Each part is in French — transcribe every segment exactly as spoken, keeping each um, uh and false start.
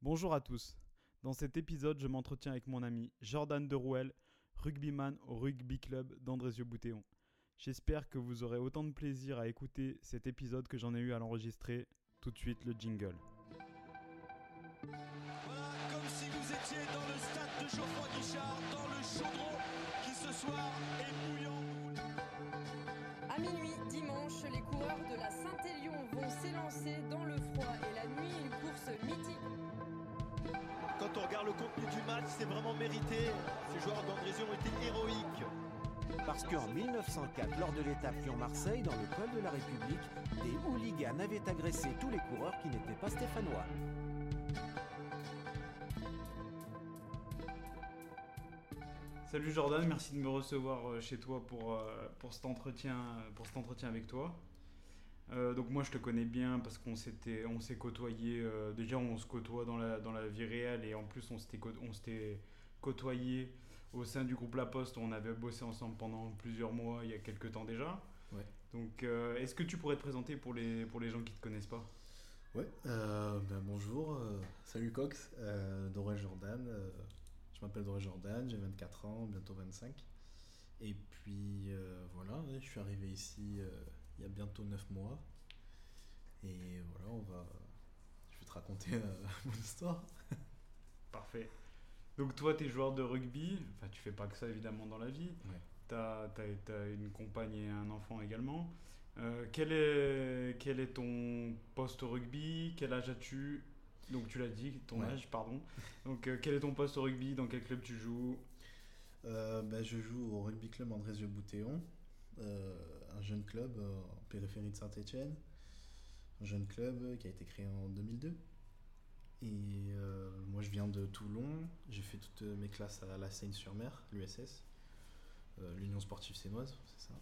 Bonjour à tous. Dans cet épisode, je m'entretiens avec mon ami Jordan Derouelle, rugbyman au rugby club d'Andrézieux-Bouthéon. J'espère que vous aurez autant de plaisir à écouter cet épisode que j'en ai eu à l'enregistrer. Tout de suite, le jingle. Voilà, comme si vous étiez dans le stade de Geoffroy Guichard, dans le chaudron qui ce soir est bouillant. À minuit, dimanche, les coureurs de la Saint-Etienne vont s'élancer dans le froid et la nuit, une course mythique. Quand on regarde le contenu du match, c'est vraiment mérité. Ces joueurs d'Andrézieux ont été héroïques. Parce qu'en dix-neuf cent quatre, lors de l'étape Lyon-Marseille, dans le col de la République, des hooligans avaient agressé tous les coureurs qui n'étaient pas stéphanois. Salut Jordan, merci de me recevoir chez toi pour, pour, cet, entretien, pour cet entretien avec toi. Euh, donc moi je te connais bien parce qu'on s'était, on s'est côtoyé, euh, déjà on se côtoie dans la, dans la vie réelle et en plus on s'était, on s'était côtoyé au sein du groupe La Poste où on avait bossé ensemble pendant plusieurs mois il y a quelques temps déjà. Ouais. Donc euh, est-ce que tu pourrais te présenter pour les, pour les gens qui ne te connaissent pas ? Ouais, euh, ben bonjour, euh, salut Cox, euh, Doré Jordan, euh, je m'appelle Doré Jordan, j'ai vingt-quatre ans, bientôt vingt-cinq. Et puis euh, voilà, je suis arrivé ici euh, il y a bientôt neuf mois. Et voilà, on va. Je vais te raconter euh, mon histoire. Parfait. Donc, toi, t'es joueur de rugby. Enfin, tu fais pas que ça évidemment dans la vie. Ouais. T'as, t'as, t'as une compagne et un enfant également. Euh, quel est, quel est ton poste au rugby ? Quel âge as-tu ? Donc, tu l'as dit, ton ouais. âge, pardon. Donc, euh, quel est ton poste au rugby ? Dans quel club tu joues ? Euh, bah, je joue au rugby club Andrézieux-Bouthéon, euh, un jeune club euh, en périphérie de Saint-Etienne, un jeune club euh, qui a été créé en deux mille deux. Et euh, moi je viens de Toulon, j'ai fait toutes mes classes à La Seyne-sur-Mer, l'U S S, euh, l'Union Sportive Sénoise, c'est ça.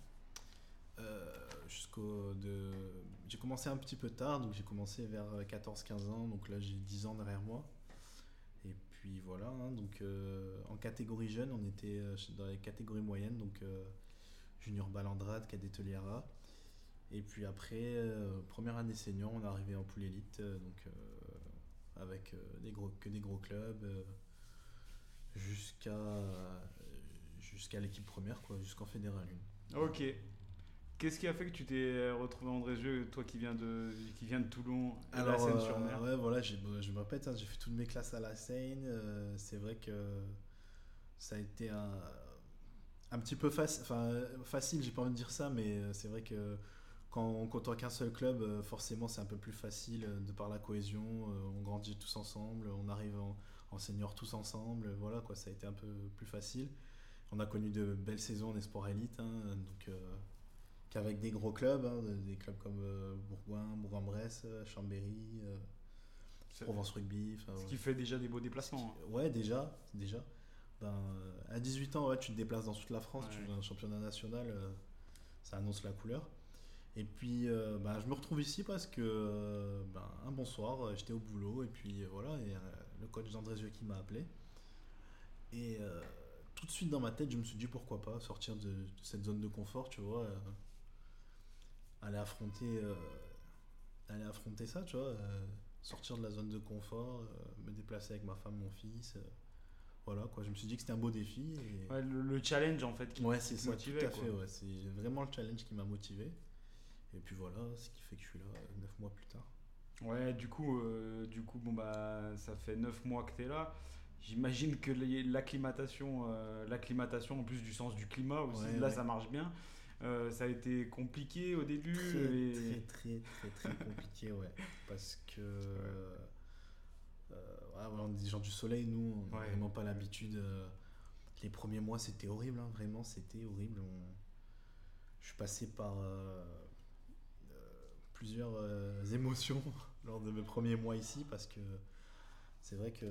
Euh, jusqu'au de... J'ai commencé un petit peu tard, donc j'ai commencé vers quatorze quinze ans, donc là j'ai dix ans derrière moi. Et puis voilà, hein, donc euh, en catégorie jeune, on était euh, dans les catégories moyennes, donc euh, junior Balandrade, cadet Teliera. Et puis après, euh, première année senior, on est arrivé en poule élite, euh, donc euh, avec euh, des gros, que des gros clubs, euh, jusqu'à, euh, jusqu'à l'équipe première, quoi, jusqu'en Fédéral un. Ok. Qu'est-ce qui a fait que tu t'es retrouvé en Andrézieux, toi qui viens de, qui viens de Toulon et de la Seyne-sur-Mer ? euh, Ouais, voilà, j'ai, je me répète, hein, j'ai fait toutes mes classes à la Seyne. Euh, c'est vrai que ça a été un, un petit peu faci- facile, j'ai pas envie de dire ça, mais c'est vrai que quand on côtoie qu'un seul club, forcément c'est un peu plus facile de par la cohésion. On grandit tous ensemble, on arrive en, en senior tous ensemble. Voilà, quoi, ça a été un peu plus facile. On a connu de belles saisons en espoir élite, hein, donc. Euh, qu'avec des gros clubs, hein, des clubs comme euh, Bourgoin, Bourgoin-Bresse, euh, Chambéry, euh, Provence Rugby. Ce ouais. qui fait déjà des beaux déplacements. Hein. Ouais, déjà. déjà. Ben, euh, à dix-huit ans, ouais, tu te déplaces dans toute la France, ouais, tu joues un championnat national, euh, ça annonce la couleur. Et puis, euh, ben, je me retrouve ici parce que euh, ben, un bon soir, j'étais au boulot, et puis euh, voilà, et, euh, le coach d'Andrézieux qui m'a appelé. Et euh, tout de suite dans ma tête, je me suis dit pourquoi pas sortir de, de cette zone de confort, tu vois. Euh, aller affronter euh, aller affronter ça, tu vois, euh, sortir de la zone de confort, euh, me déplacer avec ma femme, mon fils, euh, voilà quoi. Je me suis dit que c'était un beau défi et... ouais, le, le challenge en fait qui ouais, c'est ça, motivé, tout à quoi. Fait ouais, c'est vraiment le challenge qui m'a motivé et puis voilà, ce qui fait que je suis là euh, neuf mois plus tard. Ouais, du coup euh, du coup bon bah ça fait neuf mois que t'es là. J'imagine que l'acclimatation euh, l'acclimatation en plus du sens du climat aussi, ouais, là ouais. ça marche bien. Euh, ça a été compliqué au début. Très, et... très, très, très, très compliqué, ouais. Parce que. Euh, euh, ouais, on est des gens du soleil, nous, on n'a ouais. vraiment pas l'habitude. Euh, les premiers mois, c'était horrible, hein, vraiment, c'était horrible. On... Je suis passé par euh, euh, plusieurs euh, émotions lors de mes premiers mois ici, parce que c'est vrai que.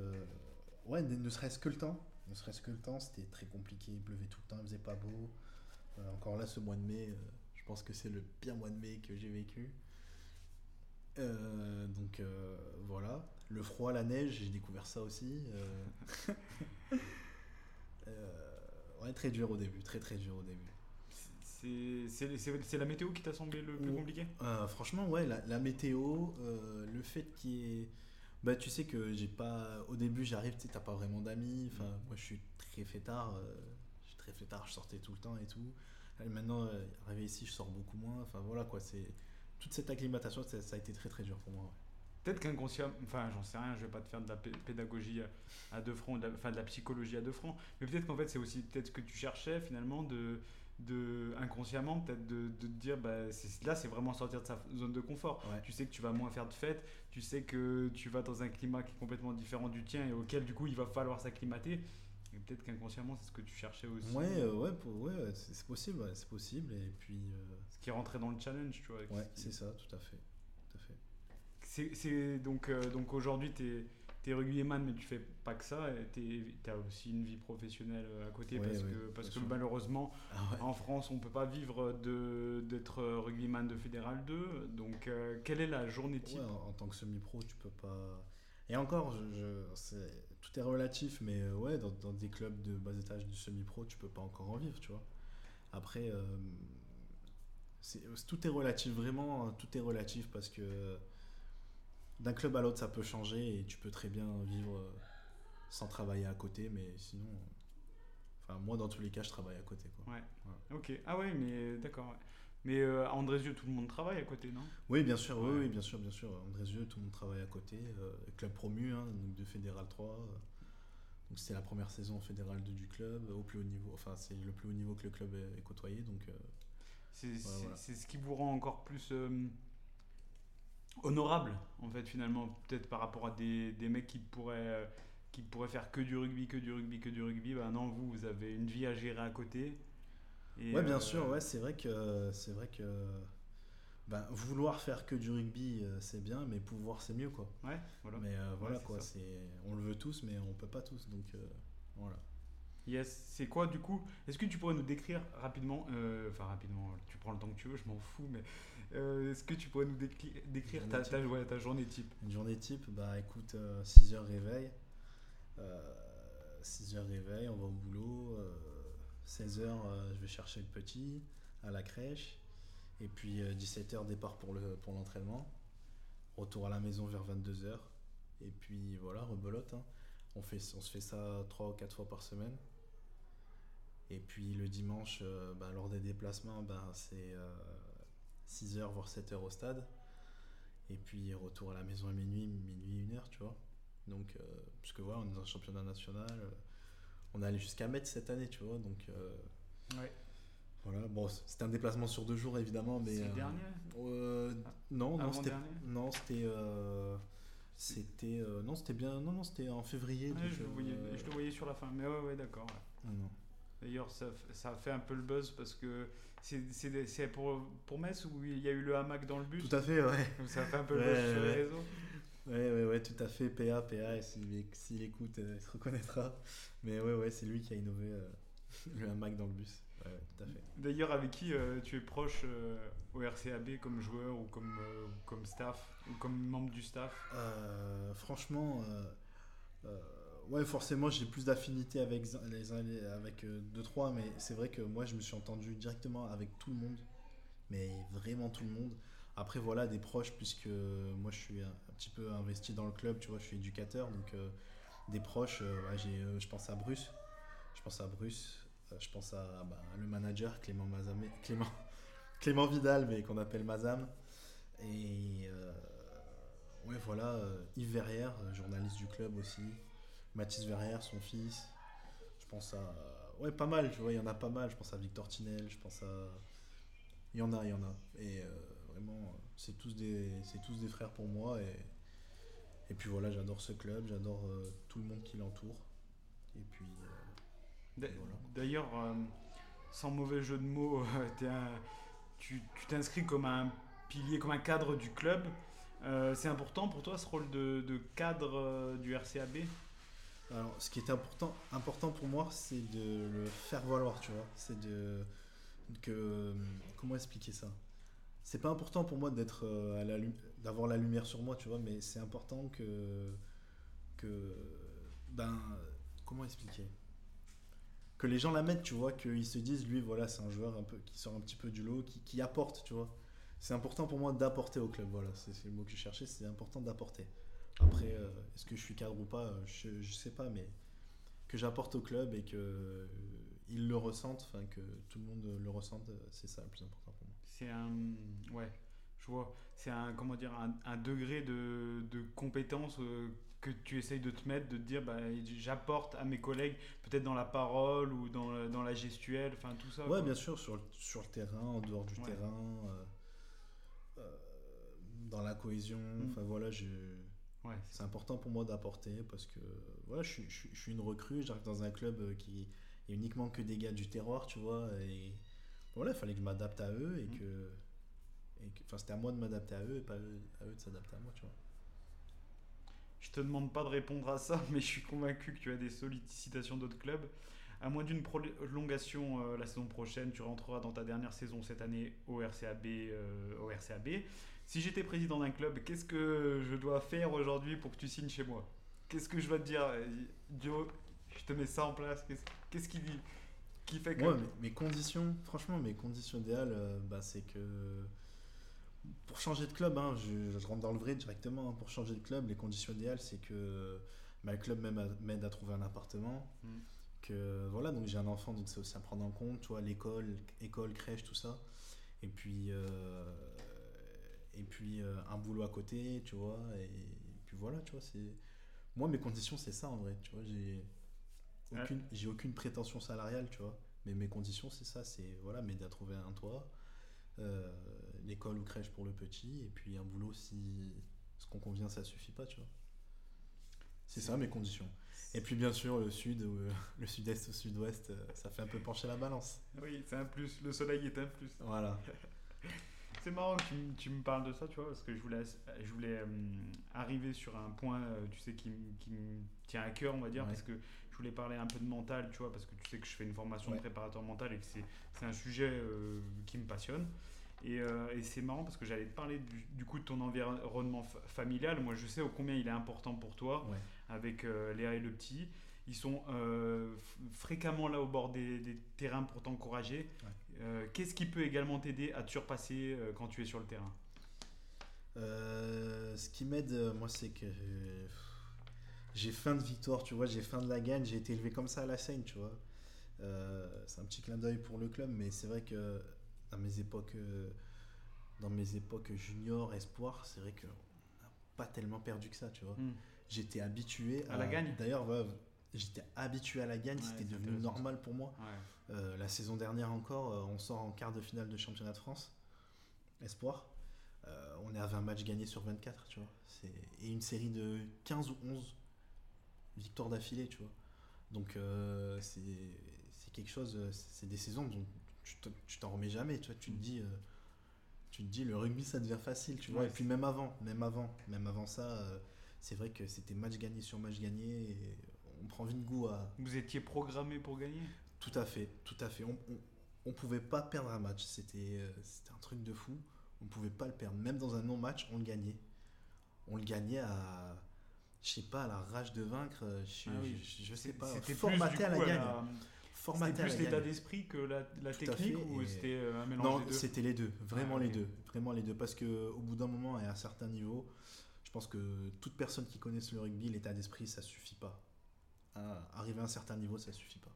Ouais, ne serait-ce que le temps. Ne serait-ce que le temps, c'était très compliqué. Il pleuvait tout le temps, il faisait pas beau. Encore là, ce mois de mai, euh, je pense que c'est le pire mois de mai que j'ai vécu. Euh, donc euh, voilà. Le froid, la neige, j'ai découvert ça aussi. Euh... euh, ouais, très dur au début, très très dur au début. C'est, c'est, c'est, c'est la météo qui t'a semblé le plus oh, compliqué ? euh, Franchement, ouais, la, la météo, euh, le fait qu'il y ait Bah, tu sais que j'ai pas. Au début, j'arrive, tu sais, t'as pas vraiment d'amis. Enfin, mmh. moi, je suis très fêtard. Euh, je suis très fêtard, je sortais tout le temps et tout. Et maintenant, euh, arrivé ici, je sors beaucoup moins. Enfin, voilà quoi. C'est... Toute cette acclimatation, ça, ça a été très très dur pour moi. Ouais. Peut-être qu'inconsciemment, enfin, j'en sais rien, je vais pas te faire de la pédagogie à deux francs, de la, enfin, de la psychologie à deux francs. Mais peut-être qu'en fait, c'est aussi peut-être ce que tu cherchais finalement de. De, inconsciemment peut-être de, de te dire bah, c'est, là c'est vraiment sortir de sa zone de confort, ouais. Tu sais que tu vas moins faire de fêtes, tu sais que tu vas dans un climat qui est complètement différent du tien et auquel du coup il va falloir s'acclimater, et peut-être qu'inconsciemment c'est ce que tu cherchais aussi. Ouais, euh, ouais, pour, ouais c'est, c'est possible, ouais, c'est possible et puis... Euh... Ce qui rentrait dans le challenge, tu vois. Ouais, c'est, c'est ça, tout à fait, tout à fait. C'est, c'est, donc, euh, donc aujourd'hui t'es... T'es régulier man, mais tu fais pas que ça. T'es, t'as aussi une vie professionnelle à côté, ouais, parce ouais, que parce que malheureusement, ah ouais. en France, on peut pas vivre de d'être régulier man de Fédéral deux. Donc, euh, quelle est la journée type ? Ouais, en, en tant que semi-pro, tu peux pas. Et encore, je, je, c'est, tout est relatif, mais euh, ouais, dans, dans des clubs de bas étage du semi-pro, tu peux pas encore en vivre, tu vois. Après, euh, c'est, tout est relatif, vraiment, tout est relatif parce que. D'un club à l'autre, ça peut changer et tu peux très bien vivre sans travailler à côté, mais sinon... Enfin, moi, dans tous les cas, je travaille à côté, quoi. Ouais, ouais. Ok. Ah ouais, mais d'accord. Mais euh, à Andrézieux, tout le monde travaille à côté, non ? Oui, bien sûr, ouais. oui, oui, bien sûr, bien sûr. Andrézieux, tout le monde travaille à côté. Euh, club promu, hein, donc de Fédéral trois. Euh, donc c'était la première saison en Fédéral deux du club, au plus haut niveau. Enfin, c'est le plus haut niveau que le club est côtoyé, donc... Euh, c'est, ouais, c'est, voilà. C'est ce qui vous rend encore plus... Euh... honorable en fait finalement, peut-être par rapport à des, des mecs qui pourraient, euh, qui pourraient faire que du rugby, que du rugby, que du rugby. Bah non, vous, vous avez une vie à gérer à côté. Et, ouais, bien euh, sûr, ouais, c'est vrai que, c'est vrai que bah, vouloir faire que du rugby, euh, c'est bien, mais pouvoir, c'est mieux, quoi. Ouais, voilà. Mais euh, voilà, ouais, c'est quoi, ça. C'est, on le veut tous, mais on peut pas tous, donc euh, voilà. Yes, c'est quoi du coup ? Est-ce que tu pourrais nous décrire rapidement, euh, enfin rapidement, tu prends le temps que tu veux, je m'en fous, mais euh, est-ce que tu pourrais nous décli- décrire ta, ta, ouais, ta journée type ? Une journée type, bah écoute, euh, six heures réveil, euh, six heures réveil, on va au boulot, euh, seize heures euh, je vais chercher le petit à la crèche, et puis euh, dix-sept heures départ pour, le, pour l'entraînement, retour à la maison vers vingt-deux heures, et puis voilà, rebelote, hein. on, fait, on se fait ça trois ou quatre fois par semaine. Et puis le dimanche, euh, bah, lors des déplacements, bah, c'est euh, six heures voire sept heures au stade. Et puis retour à la maison à minuit, minuit, une heure, tu vois. Donc, euh, parce que voilà, ouais, on est dans le championnat national. Euh, on est allé jusqu'à Metz cette année, tu vois. Donc, euh, ouais. Voilà, bon, c'était un déplacement sur deux jours évidemment. Mais, c'est le euh, dernier euh, ah, Non, non c'était, non, c'était. Euh, c'était. Euh, non, c'était bien. Non, non, c'était en février. Ouais, je, le voyais, euh, je le voyais sur la fin. Mais ouais, ouais, d'accord. Ouais. Non. D'ailleurs, ça, ça a fait un peu le buzz parce que c'est, c'est, c'est pour, pour Metz où il y a eu le hamac dans le bus. Tout à fait, ouais. Donc ça a fait un peu ouais, le buzz ouais, sur les ouais. réseaux. Ouais, ouais, ouais, tout à fait. P A, P A, s'il, s'il écoute, il se reconnaîtra. Mais ouais, ouais, c'est lui qui a innové euh, le hamac dans le bus. Ouais, ouais, tout à fait. D'ailleurs, avec qui euh, tu es proche euh, au R C A B comme joueur ou comme, euh, comme staff ou comme membre du staff euh, Franchement. Euh, euh, Ouais, forcément, j'ai plus d'affinité avec les uns avec deux trois, mais c'est vrai que moi, je me suis entendu directement avec tout le monde, mais vraiment tout le monde. Après, voilà, des proches, puisque moi, je suis un, un petit peu investi dans le club, tu vois, je suis éducateur, donc euh, des proches. Euh, ouais, j'ai, euh, je pense à Bruce, je pense à Bruce, euh, je pense à bah, le manager Clément Mazam, Clément, Clément Vidal, mais qu'on appelle Mazam, et euh, ouais, voilà, euh, Yves Verrière, journaliste du club aussi. Mathis Verrière, son fils, je pense à... Ouais, pas mal, tu vois, il y en a pas mal. Je pense à Victor Tinel, je pense à... Il y en a, il y en a. Et euh, vraiment, c'est tous, des, c'est tous des frères pour moi. Et, et puis voilà, j'adore ce club, j'adore euh, tout le monde qui l'entoure. Et puis... Euh, D'a- voilà. D'ailleurs, euh, sans mauvais jeu de mots, euh, t'es un, tu, tu t'inscris comme un pilier, comme un cadre du club. Euh, c'est important pour toi, ce rôle de, de cadre euh, du R C A B ? Alors, ce qui est important, important pour moi, c'est de le faire valoir, tu vois. C'est de que comment expliquer ça ? C'est pas important pour moi d'être à la d'avoir la lumière sur moi, tu vois, mais c'est important que que ben comment expliquer ? Que les gens la mettent, tu vois, qu'ils se disent lui voilà c'est un joueur un peu qui sort un petit peu du lot, qui qui apporte, tu vois. C'est important pour moi d'apporter au club, voilà, c'est, c'est le mot que je cherchais, c'est important d'apporter. Après, euh, est-ce que je suis cadre ou pas, je ne sais pas, mais que j'apporte au club et qu'ils euh, le ressentent, enfin que tout le monde le ressente, c'est ça le plus important pour moi. C'est un... ouais, je vois. C'est un, comment dire, un, un degré de, de compétence euh, que tu essayes de te mettre, de te dire bah, j'apporte à mes collègues, peut-être dans la parole ou dans, dans la gestuelle, enfin tout ça. Ouais, quoi. Bien sûr, sur, sur le terrain, en dehors du ouais. terrain, euh, euh, dans la cohésion, enfin mmh. voilà, j'ai... Ouais, c'est... c'est important pour moi d'apporter parce que voilà, je, je, je suis une recrue, j'arrive dans un club qui est uniquement que des gars du terroir, tu vois, et voilà, il fallait que je m'adapte à eux et que, et que, enfin, c'était à moi de m'adapter à eux et pas à eux, à eux de s'adapter à moi, tu vois. Je te demande pas de répondre à ça, mais je suis convaincu que tu as des sollicitations d'autres clubs. À moins d'une prolongation euh, la saison prochaine, tu rentreras dans ta dernière saison cette année au R C A B. Euh, au R C A B. Si j'étais président d'un club, qu'est-ce que je dois faire aujourd'hui pour que tu signes chez moi ? Qu'est-ce que je dois te dire ? Joe, je te mets ça en place. Qu'est-ce, qu'est-ce qui, qui fait que... Ouais, mes, mes conditions, franchement, mes conditions idéales, euh, bah, c'est que... Pour changer de club, hein, je, je rentre dans le vrai directement. Hein, pour changer de club, les conditions idéales, c'est que bah, le club m'aide à, m'aide à trouver un appartement. Mm. Que, voilà, donc j'ai un enfant, donc c'est aussi à prendre en compte, tu vois, l'école, école, crèche, tout ça. Et puis, euh, et puis euh, un boulot à côté, tu vois. Et, et puis voilà, tu vois, c'est... Moi, mes conditions, c'est ça en vrai, tu vois. J'ai aucune, ouais. j'ai aucune prétention salariale, tu vois. Mais mes conditions, c'est ça, c'est, voilà, m'aider à trouver un toit. Euh, l'école ou crèche pour le petit et puis un boulot si ce qu'on convient ça suffit pas, tu vois, c'est, c'est ça mes conditions. Et puis bien sûr le sud, euh, le sud-est ou sud-ouest, euh, ça fait un peu pencher la balance. Oui, c'est un plus, le soleil est un plus, voilà. C'est marrant que tu, tu me parles de ça, tu vois, parce que je voulais, je voulais euh, arriver sur un point, euh, tu sais, qui, qui me tient à cœur, on va dire, ouais. parce que je voulais parler un peu de mental, tu vois, parce que tu sais que je fais une formation ouais. de préparateur mental et que c'est, c'est un sujet euh, qui me passionne. Et, euh, et c'est marrant parce que j'allais te parler du, du coup de ton environnement fa- familial. Moi, je sais au combien il est important pour toi, ouais. avec euh, Léa et le petit. Ils sont euh, fréquemment là au bord des, des terrains pour t'encourager. Ouais. Euh, qu'est-ce qui peut également t'aider à te surpasser euh, quand tu es sur le terrain ? euh, Ce qui m'aide, euh, moi, c'est que euh, j'ai faim de victoire, tu vois, j'ai faim de la gagne. J'ai été élevé comme ça à La Seyne, tu vois. Euh, c'est un petit clin d'œil pour le club, mais c'est vrai que dans mes époques, euh, dans mes époques junior, espoir, c'est vrai qu'on n'a pas tellement perdu que ça, tu vois. Mm. J'étais habitué à, à la gagne. D'ailleurs, ouais. J'étais habitué à la gagne, ouais, c'était devenu normal pour moi. Ouais. Euh, la saison dernière encore, euh, on sort en quart de finale de championnat de France, espoir. Euh, on est à vingt matchs gagnés sur vingt-quatre, tu vois. C'est... Et une série de quinze ou onze victoires d'affilée, tu vois. Donc euh, c'est... c'est quelque chose, c'est des saisons dont tu t'en remets jamais, tu vois. Tu te dis, euh... tu te dis le rugby ça devient facile, tu vois. Ouais, et puis c'est... même avant, même avant, même avant ça, euh, c'est vrai que c'était match gagné sur match gagné. Et... on prend vite goût à... Vous étiez programmé pour gagner ? Tout à fait, tout à fait. On, on, on pouvait pas perdre un match, c'était, euh, c'était un truc de fou. On pouvait pas le perdre, même dans un non-match, on le gagnait. On le gagnait à, je sais pas, à la rage de vaincre, je, ah oui. je, je, je sais pas, c'était formaté à la gagne. La... Formaté c'était plus à la l'état gagne. D'esprit que la, la technique ou et... c'était un mélange non, des deux ? Non, c'était les deux, vraiment ah, les okay. deux, vraiment les deux, parce qu'au bout d'un moment et à un certain niveau, je pense que toute personne qui connaisse le rugby, l'état d'esprit, ça suffit pas. Ah, arriver à un certain niveau, ça suffit pas.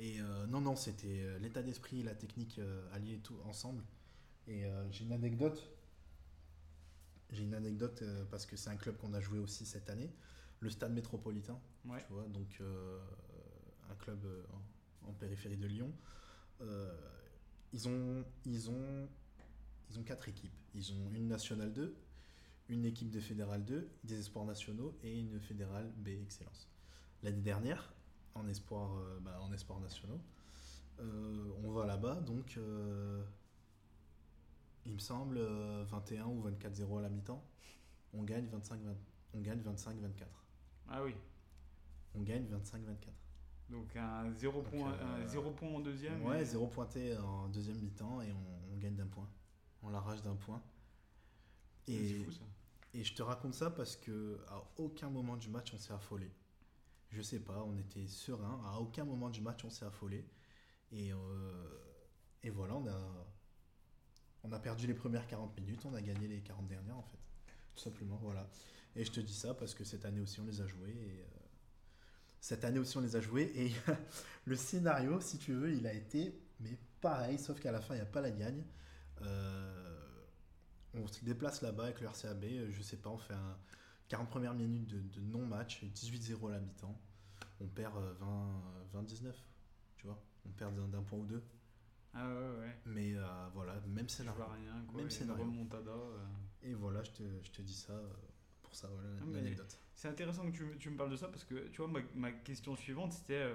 Et euh, non, non, c'était euh, l'état d'esprit, la technique euh, alliés tout ensemble. Et euh, j'ai une anecdote. J'ai une anecdote euh, parce que c'est un club qu'on a joué aussi cette année, le Stade Métropolitain. Ouais. Tu vois, donc euh, un club euh, en, en périphérie de Lyon. Euh, ils ont, ils ont, ils ont quatre équipes. Ils ont une nationale deux, une équipe de fédérale deux, des espoirs nationaux et une fédérale B Excellence. L'année dernière, en espoir, euh, bah, en espoir nationaux, euh, on va là-bas, donc euh, il me semble euh, vingt et un ou vingt-quatre zéro à la mi-temps, on gagne vingt-cinq vingt, on gagne vingt-cinq vingt-quatre. Ah oui. On gagne vingt-cinq vingt-quatre. Donc un zéro point, euh, zéro point en deuxième. Ouais, et... zéro pointé en deuxième mi-temps et on, on gagne d'un point. On l'arrache d'un point. Et, c'est fou ça. Et je te raconte ça parce que à aucun moment du match on s'est affolé. Je sais pas, on était serein. À aucun moment du match, on s'est affolé. Et, euh, et voilà, on a, on a perdu les premières quarante minutes, on a gagné les quarante dernières, en fait. Tout simplement, voilà. Et je te dis ça parce que cette année aussi on les a joués. Et, euh, cette année aussi on les a joués. Et le scénario, si tu veux, il a été mais pareil, sauf qu'à la fin il n'y a pas la gagne. Euh, on se déplace là-bas avec le R C A B. Je sais pas, on fait un quarante premières minutes de, de non-match, dix-huit zéro à la mi-temps. On perd vingt dix-neuf, tu vois. On perd d'un, d'un point ou deux. Ah ouais, ouais. Mais euh, voilà, même scénario. Rien, quoi, même scénario. Remontada, euh... Et voilà, je te, je te dis ça pour ça, voilà, ah, l'anecdote. C'est intéressant que tu, tu me parles de ça parce que, tu vois, ma, ma question suivante, c'était euh,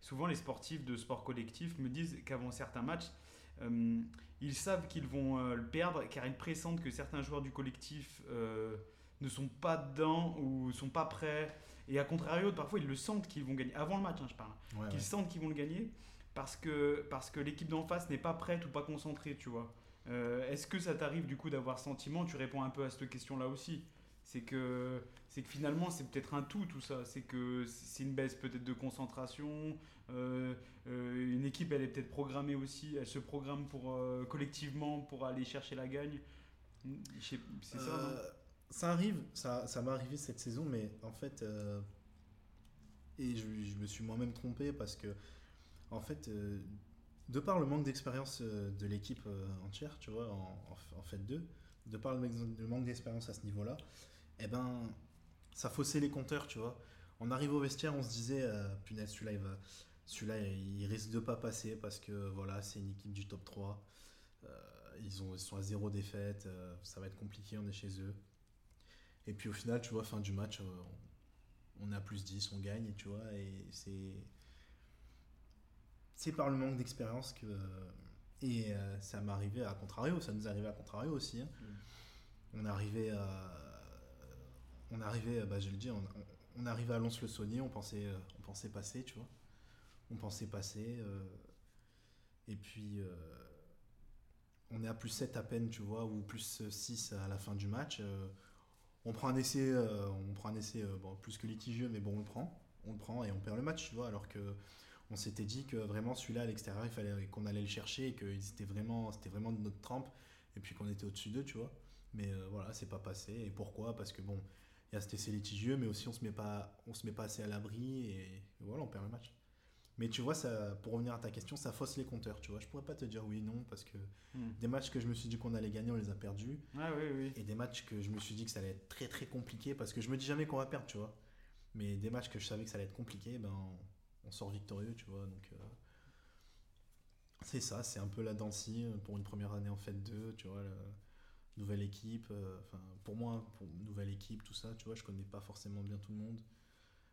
souvent les sportifs de sport collectif me disent qu'avant certains matchs, euh, ils savent qu'ils vont euh, le perdre car ils pressentent que certains joueurs du collectif euh, ne sont pas dedans ou ne sont pas prêts. Et à contrario, parfois, ils le sentent qu'ils vont gagner. Avant le match, hein, je parle. Ouais, qu'ils ouais. sentent qu'ils vont le gagner. Parce que, parce que l'équipe d'en face n'est pas prête ou pas concentrée, tu vois. Euh, est-ce que ça t'arrive du coup d'avoir sentiment ? Tu réponds un peu à cette question-là aussi. C'est que, c'est que finalement, c'est peut-être un tout, tout ça. C'est que c'est une baisse peut-être de concentration. Euh, euh, une équipe, elle est peut-être programmée aussi. Elle se programme pour, euh, collectivement pour aller chercher la gagne. Je sais, c'est ça, euh, non ? Ça arrive. Ça, ça m'est arrivé cette saison, mais en fait... Euh, et je, je me suis moi-même trompé parce que... En fait, euh, de par le manque d'expérience euh, de l'équipe euh, entière, tu vois, en, en, en fait deux, de par le, le manque d'expérience à ce niveau-là, eh ben, ça faussait les compteurs, tu vois. On arrive au vestiaire, on se disait, euh, punaise, celui-là, il va, celui-là, il risque de pas passer parce que voilà, c'est une équipe du top trois. Euh, ils, ont, ils sont à zéro défaite, euh, ça va être compliqué, on est chez eux. Et puis au final, tu vois, fin du match, euh, on, on a plus dix, on gagne, tu vois, et c'est... C'est par le manque d'expérience que... Et euh, ça m'est arrivé à contrario, ça nous est arrivé à contrario aussi. Hein. Mm. On arrivait à... On arrivait, bah je le dis, on, on arrivait à Lons-le-Saunier, on pensait, on pensait passer, tu vois. On pensait passer. Euh... Et puis, euh... on est à plus sept à peine, tu vois, ou plus six à la fin du match. Euh... On prend un essai, euh... on prend un essai euh... bon, plus que litigieux, mais bon, on le prend. On le prend et on perd le match, tu vois, alors que... On s'était dit que vraiment celui-là à l'extérieur, il fallait qu'on allait le chercher et que c'était vraiment, c'était vraiment de notre trempe et puis qu'on était au-dessus d'eux, tu vois. Mais euh, voilà, c'est pas passé. Et pourquoi ? Parce que bon, il y a cet essai litigieux, mais aussi on se met pas, on se met pas assez à l'abri et, et voilà, on perd le match. Mais tu vois, ça, pour revenir à ta question, ça fausse les compteurs, tu vois. Je pourrais pas te dire oui, non, parce que mmh. des matchs que je me suis dit qu'on allait gagner, on les a perdus. Ah, oui, oui. Et des matchs que je me suis dit que ça allait être très très compliqué, parce que je me dis jamais qu'on va perdre, tu vois. Mais des matchs que je savais que ça allait être compliqué, ben. On sort victorieux, tu vois, donc euh, c'est ça, c'est un peu la Dancy pour une première année en fait deux, tu vois, la nouvelle équipe, enfin euh, pour moi, pour nouvelle équipe, tout ça, tu vois, je connais pas forcément bien tout le monde,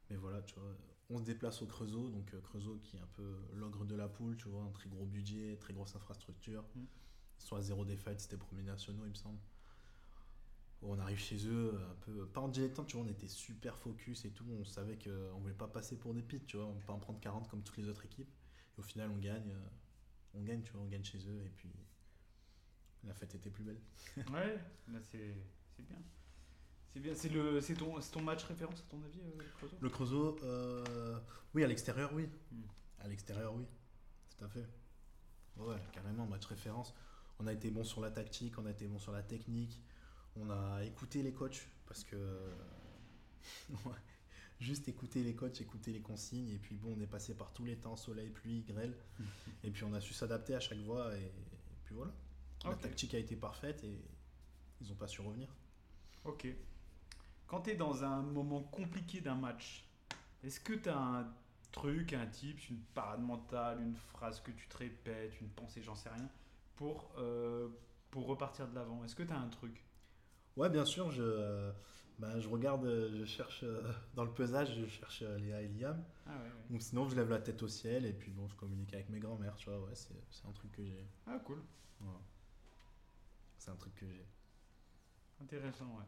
mais voilà, tu vois, on se déplace au Creusot, donc euh, Creusot qui est un peu l'ogre de la poule, tu vois, un très gros budget, très grosse infrastructure, mmh. soit zéro défaite, c'était premiers nationaux, il me semble. On arrive chez eux, un peu, pas en dilettante, tu vois, on était super focus et tout, on savait qu'on voulait pas passer pour des pites, tu vois, on peut pas en prendre quarante comme toutes les autres équipes, et au final on gagne, on gagne, tu vois, on gagne chez eux, et puis la fête était plus belle. Ouais, là c'est, c'est bien. C'est bien, c'est, le, c'est, ton, c'est ton match référence à ton avis, euh, Creusot ? Le Creusot, euh, oui, à l'extérieur, oui. Hum. À l'extérieur, oui, tout à fait. Ouais, carrément, match référence. On a été bon sur la tactique, on a été bon sur la technique. On a écouté les coachs parce que juste écouter les coachs, écouter les consignes et puis bon, on est passé par tous les temps, soleil, pluie, grêle et puis on a su s'adapter à chaque voie et, et puis voilà. Okay. La tactique a été parfaite et ils n'ont pas su revenir. Ok. Quand tu es dans un moment compliqué d'un match, est-ce que tu as un truc, un tips, une parade mentale, une phrase que tu te répètes, une pensée, j'en sais rien, pour, euh, pour repartir de l'avant ? Est-ce que tu as un truc ? Ouais, bien sûr, je, euh, bah, je regarde, je cherche euh, dans le pesage, je cherche euh, Léa et Liam. Ah ouais, ouais. Ou sinon, je lève la tête au ciel et puis bon, je communique avec mes grands-mères, tu vois, ouais, c'est, c'est un truc que j'ai. Ah, cool. Ouais. C'est un truc que j'ai. Intéressant, ouais.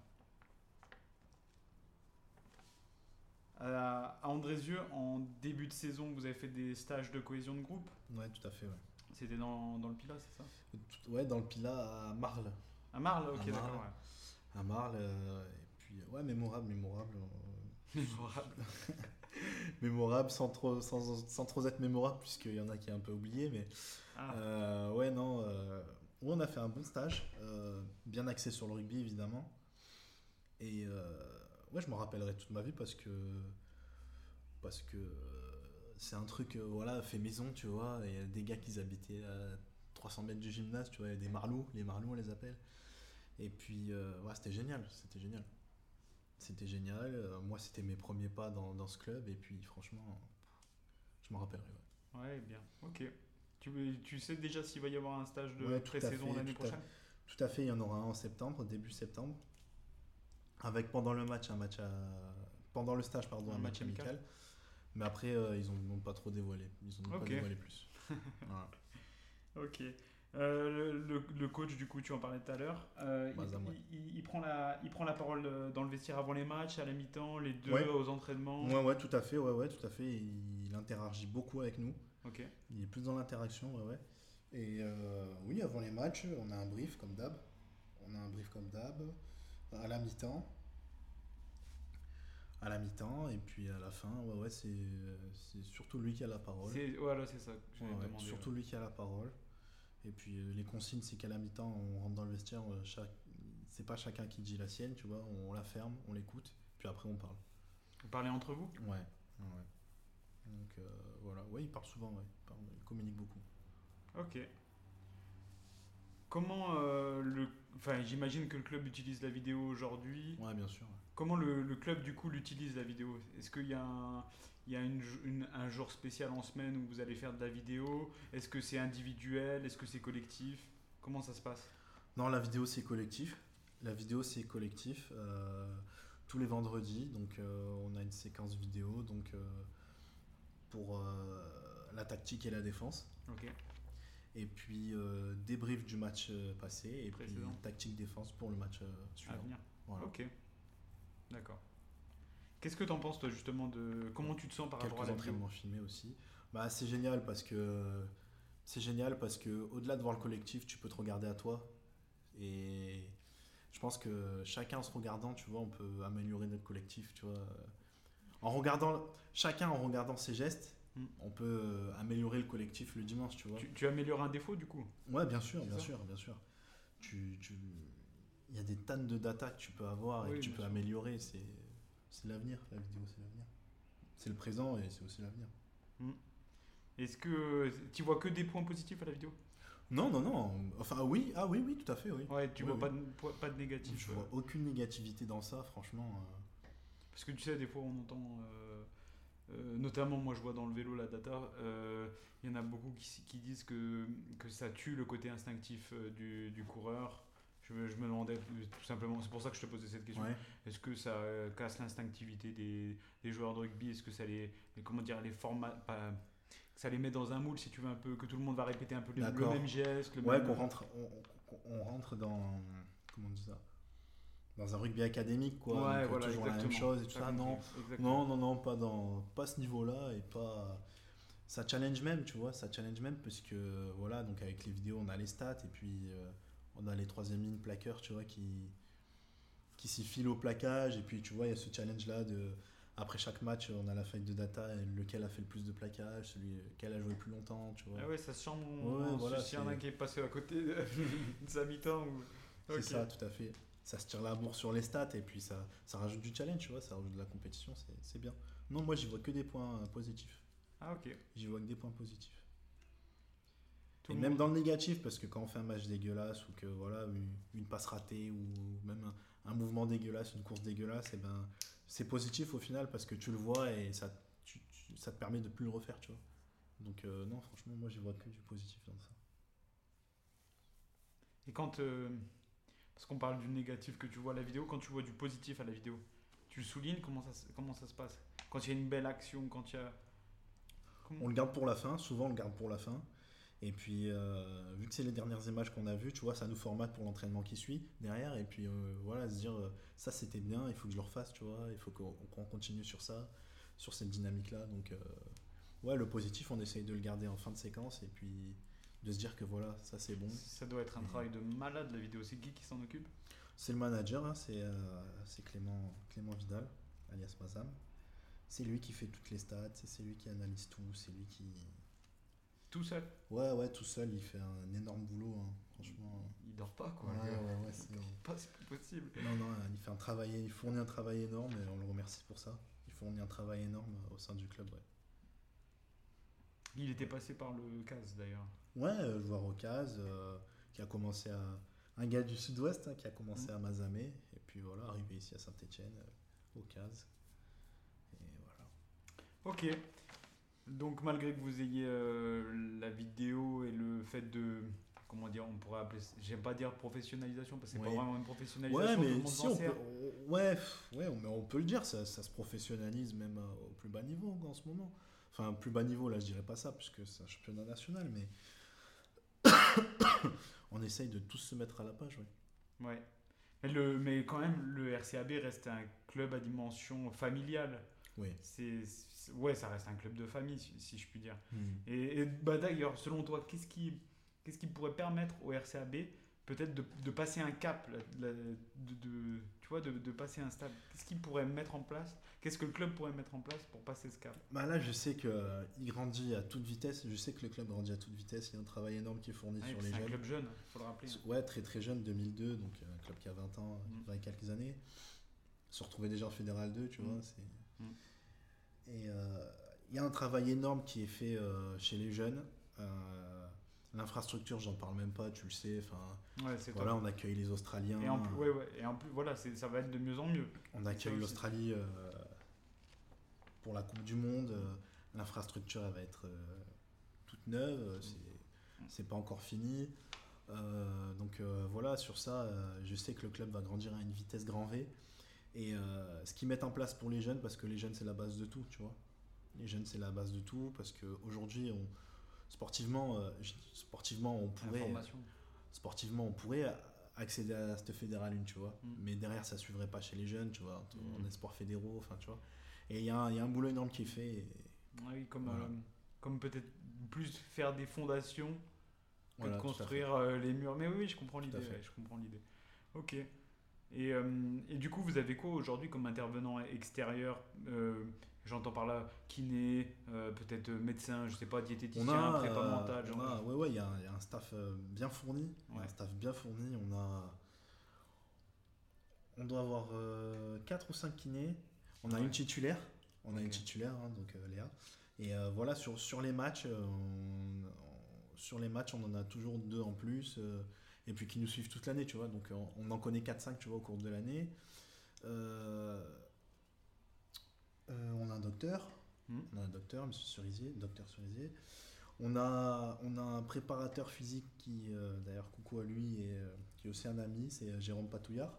À, à Andrézieux, en début de saison, vous avez fait des stages de cohésion de groupe ? Ouais, tout à fait, ouais. C'était dans, dans le PILA, c'est ça ? tout, Ouais, dans le PILA à Marles. À Marles, ok, à Marles. D'accord, ouais. À Marles, euh, et puis euh, ouais, mémorable, mémorable. Euh, mémorable. mémorable, sans trop, sans, sans trop être mémorable, puisqu'il y en a qui est un peu oublié, mais ah. euh, ouais, non. Euh, on a fait un bon stage, euh, bien axé sur le rugby évidemment, et euh, ouais, je m'en rappellerai toute ma vie parce que parce que c'est un truc voilà fait maison, tu vois. Il y a des gars qui habitaient à trois cents mètres du gymnase, tu vois, il y a des marlous, les marlous on les appelle. Et puis euh, ouais, c'était génial, c'était génial. C'était génial, moi c'était mes premiers pas dans, dans ce club et puis franchement je m'en rappellerai. Ouais, ouais bien, ok. Tu, tu sais déjà s'il va y avoir un stage de ouais, pré-saison fait, l'année tout prochaine à, tout à fait, il y en aura un en septembre, début septembre. Avec pendant le match, un match à... pendant le stage, pardon, un, un match amical. amical. Mais après, euh, ils n'ont pas trop dévoilé. Ils n'ont okay. pas dévoilé plus. Voilà. Ok. Euh, le, le coach, du coup, tu en parlais tout à l'heure. Euh, Mazam, il, ouais. il, il, prend la, il prend la parole dans le vestiaire avant les matchs, à la mi-temps, les deux ouais. aux entraînements. Ouais, ouais, tout à fait. Ouais, ouais, tout à fait. Il, il interagit beaucoup avec nous. Okay. Il est plus dans l'interaction, ouais, ouais. Et euh, oui, avant les matchs, on a un brief comme d'hab. On a un brief comme d'hab. À la mi-temps, à la mi-temps, et puis à la fin, ouais, ouais, c'est, c'est surtout lui qui a la parole. C'est, voilà, c'est ça que je ouais, ouais, demandé. Surtout ouais. lui qui a la parole. Et puis les consignes, c'est qu'à la mi-temps, on rentre dans le vestiaire, chaque, c'est pas chacun qui dit la sienne, tu vois, on la ferme, on l'écoute, puis après on parle. Vous parlez entre vous ? Ouais, ouais. Donc euh, voilà, ouais, il parle souvent, ouais, il, parle, il communique beaucoup. Ok. Comment euh, le, enfin j'imagine que le club utilise la vidéo aujourd'hui. Ouais, bien sûr. Ouais. Comment le, le club du coup l'utilise la vidéo ? Est-ce qu'il y a un, il y a une, une, un jour spécial en semaine où vous allez faire de la vidéo ? Est-ce que c'est individuel ? Est-ce que c'est collectif ? Comment ça se passe ? Non, la vidéo c'est collectif. La vidéo c'est collectif. Euh, tous les vendredis, donc euh, on a une séquence vidéo, donc euh, pour euh, la tactique et la défense. Ok. Et puis euh, débrief du match euh, passé et précédent. Puis tactique défense pour le match euh, suivant. À venir. Voilà. Ok, d'accord. Qu'est-ce que t'en penses toi justement de comment tu te sens par Quelques rapport à l'entraînement filmé aussi ? Bah c'est génial parce que c'est génial parce que au-delà de voir le collectif, tu peux te regarder à toi et je pense que chacun en se regardant, tu vois, on peut améliorer notre collectif, tu vois. En regardant chacun en regardant ses gestes. Hum. On peut améliorer le collectif le dimanche, tu vois. Tu, tu améliores un défaut du coup ? Ouais, bien sûr, bien sûr, bien sûr. Tu, tu, il y a des tonnes de data que tu peux avoir et oui, que tu peux sûr. améliorer. C'est, c'est l'avenir, la vidéo, c'est l'avenir. C'est le présent et c'est aussi l'avenir. Hum. Est-ce que tu vois que des points positifs à la vidéo ? Non, non, non. Enfin, oui, ah oui, oui, tout à fait, oui. Ouais, tu ouais, vois oui. pas de, pas de négatif. Je vois aucune négativité dans ça, franchement. Parce que tu sais, des fois, on entend. Euh... Euh, notamment moi je vois dans le vélo la data, il euh, y en a beaucoup qui, qui disent que, que ça tue le côté instinctif euh, du, du coureur. Je, je me demandais tout simplement, c'est pour ça que je te posais cette question, ouais. Est-ce que ça euh, casse l'instinctivité des, des joueurs de rugby ? Est-ce que ça les, les comment dire, les formats, pas, ça les met dans un moule si tu veux un peu, que tout le monde va répéter un peu les, le même geste, le ouais, même... qu'on rentre, on, on rentre dans, comment on dit ça ? Dans un rugby académique, quoi. Ouais, voilà, toujours la même chose et tout ça. Non, non, non, non, pas dans, pas ce niveau-là et pas. Ça challenge même, tu vois. Ça challenge même parce que voilà, donc avec les vidéos, on a les stats et puis euh, on a les troisième ligne plaqueurs, tu vois, qui qui s'y filent au plaquage et puis tu vois, il y a ce challenge-là de après chaque match, on a la feuille de data, lequel a fait le plus de plaquages, celui lequel a joué le plus longtemps, tu vois. Ah ouais, ça se chambre. Ouais, voilà. S'il y en a qui est passé à côté de sa mi-temps ou. C'est okay. ça, tout à fait. Ça se tire la bourre sur les stats et puis ça, ça rajoute du challenge, tu vois, ça rajoute de la compétition, c'est, c'est bien. Non, moi, j'y vois que des points positifs. Ah, ok. J'y vois que des points positifs. Tout et même monde... dans le négatif, parce que quand on fait un match dégueulasse ou que, voilà, une passe ratée ou même un, un mouvement dégueulasse, une course dégueulasse, et ben, c'est positif au final parce que tu le vois et ça, tu, tu, ça te permet de plus le refaire, tu vois. Donc, euh, non, franchement, moi, j'y vois que du positif dans ça. Et quand... Euh... Parce qu'on parle du négatif que tu vois à la vidéo, quand tu vois du positif à la vidéo, tu le soulignes, comment ça, comment ça se passe ? Quand il y a une belle action, quand il y a... Comment... On le garde pour la fin, souvent on le garde pour la fin. Et puis, euh, vu que c'est les dernières images qu'on a vues, tu vois, ça nous formate pour l'entraînement qui suit derrière. Et puis, euh, voilà, se dire, euh, ça c'était bien, il faut que je le refasse, tu vois, il faut qu'on, qu'on continue sur ça, sur cette dynamique-là. Donc, euh, ouais, le positif, on essaye de le garder en fin de séquence et puis... de se dire que voilà, ça c'est bon. Ça doit être un travail de malade la vidéo, c'est qui qui s'en occupe ? C'est le manager, hein, c'est, euh, c'est Clément, Clément Vidal, alias Mazam. C'est lui qui fait toutes les stats, c'est lui qui analyse tout, c'est lui qui... Tout seul ? Ouais, ouais, tout seul, il fait un énorme boulot. Hein. Franchement, il dort pas, quoi. Ouais, ouais, ouais, c'est... Il dort pas, c'est plus possible. Non, non, il fait un travail, il fournit un travail énorme et on le remercie pour ça. Il fournit un travail énorme au sein du club, ouais. Il était passé par le Cas, d'ailleurs. Ouais, joueur au Cas, euh, qui a commencé à... Un gars du sud-ouest, hein, qui a commencé mmh. à Mazamé, et puis voilà, arrivé ici à Saint-Etienne, euh, au Cas. Et voilà. Ok. Donc, malgré que vous ayez euh, la vidéo et le fait de... Comment dire, on pourrait appeler, j'aime pas dire professionnalisation parce que c'est ouais. pas vraiment une professionnalisation. Ouais, mais si on peut, on, ouais, ouais, on, on peut le dire, ça, ça se professionnalise même au plus bas niveau en ce moment. Enfin, plus bas niveau, là je dirais pas ça puisque c'est un championnat national, mais on essaye de tous se mettre à la page, ouais. Ouais, mais, le, mais quand même, le R C A B reste un club à dimension familiale. Oui. C'est, c'est, ouais, ça reste un club de famille, si, si je puis dire. Mmh. Et, et bah, d'ailleurs, selon toi, qu'est-ce qui. Qu'est-ce qui pourrait permettre au R C A B peut-être de, de passer un cap, de, de, de, tu vois, de, de passer un stade ? Qu'est-ce qu'il pourrait mettre en place ? Qu'est-ce que le club pourrait mettre en place pour passer ce cap ? Bah là, je sais qu'il euh, grandit à toute vitesse. Je sais que le club grandit à toute vitesse. Il y a un travail énorme qui est fourni ah, sur les jeunes. C'est un club jeune, il faut le rappeler. Ouais, très très jeune, deux mille deux, donc un club qui a vingt ans, mmh. vingt et quelques années. Se retrouver déjà en Fédéral deux, tu mmh. vois. C'est... Mmh. Et euh, il y a un travail énorme qui est fait euh, chez les jeunes. Euh, L'infrastructure, j'en parle même pas, tu le sais. Enfin, ouais, voilà, top. On accueille les Australiens. Et en plus, ouais, ouais, et en plus voilà, c'est, ça va être de mieux en mieux. On accueille l'Australie euh, pour la Coupe du Monde. Euh, l'infrastructure, elle va être euh, toute neuve. C'est, c'est pas encore fini. Euh, donc euh, voilà, sur ça, euh, je sais que le club va grandir à une vitesse grand V. Et euh, ce qu'ils mettent en place pour les jeunes, parce que les jeunes, c'est la base de tout, tu vois. Les jeunes, c'est la base de tout, parce qu'aujourd'hui, on... Sportivement, euh, sportivement, on pourrait, sportivement, on pourrait accéder à cette fédérale une, tu vois. Mm. Mais derrière, ça suivrait pas chez les jeunes, tu vois. En mm. espoirs fédéraux, enfin, tu vois. Et il y, y a un boulot énorme qui est fait. Et... Oui, comme, voilà. euh, comme peut-être plus faire des fondations que voilà, de construire euh, les murs. Mais oui, oui je comprends l'idée. Ouais, je comprends l'idée. Ok. Et, euh, et du coup, vous avez quoi aujourd'hui comme intervenant extérieur euh, j'entends par là kiné, euh, peut-être médecin, je sais pas, diététicien, a, prépa euh, mental, genre. A, ouais ouais, il y, y a un staff bien fourni, ouais. un staff bien fourni. On a, on doit avoir euh, quatre ou cinq kinés. On a ouais. une titulaire, on okay. a une titulaire, hein, donc euh, Léa. Et euh, voilà sur sur les matchs, euh, on, on, sur les matchs, on en a toujours deux en plus, euh, et puis qui nous suivent toute l'année, tu vois. Donc on, on en connaît quatre cinq, tu vois, au cours de l'année. Euh, Euh, on a un docteur, mmh. on a un docteur, monsieur Cerisier, docteur Cerisier. On a, on a un préparateur physique qui, euh, d'ailleurs, coucou à lui, et, euh, qui est aussi un ami, c'est Jérôme Patouillard.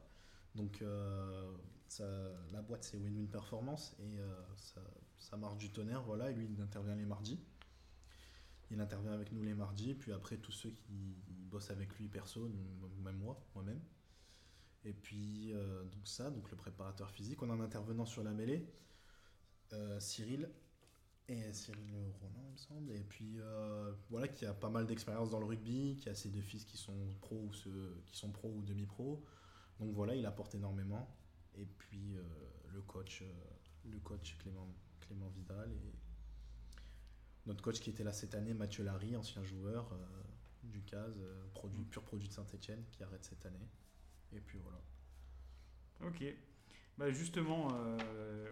Donc, euh, ça, la boîte, c'est Win-Win Performance et euh, ça, ça marche du tonnerre, voilà. Et lui, il intervient les mardis. Il intervient avec nous les mardis, puis après, tous ceux qui bossent avec lui perso, même moi, moi-même. Et puis, euh, donc ça, donc le préparateur physique. On a un intervenant sur la mêlée. Euh, Cyril et Cyril Roland il me semble et puis euh, voilà qui a pas mal d'expérience dans le rugby, qui a ses deux fils qui sont pro ou ceux, qui sont pro ou demi-pro, donc voilà il apporte énormément. Et puis euh, le coach euh, le coach Clément, Clément Vidal et notre coach qui était là cette année, Mathieu Larry, ancien joueur euh, du Cas, euh, produit, pur produit de Saint-Etienne, qui arrête cette année. Et puis voilà. Ok, bah justement euh...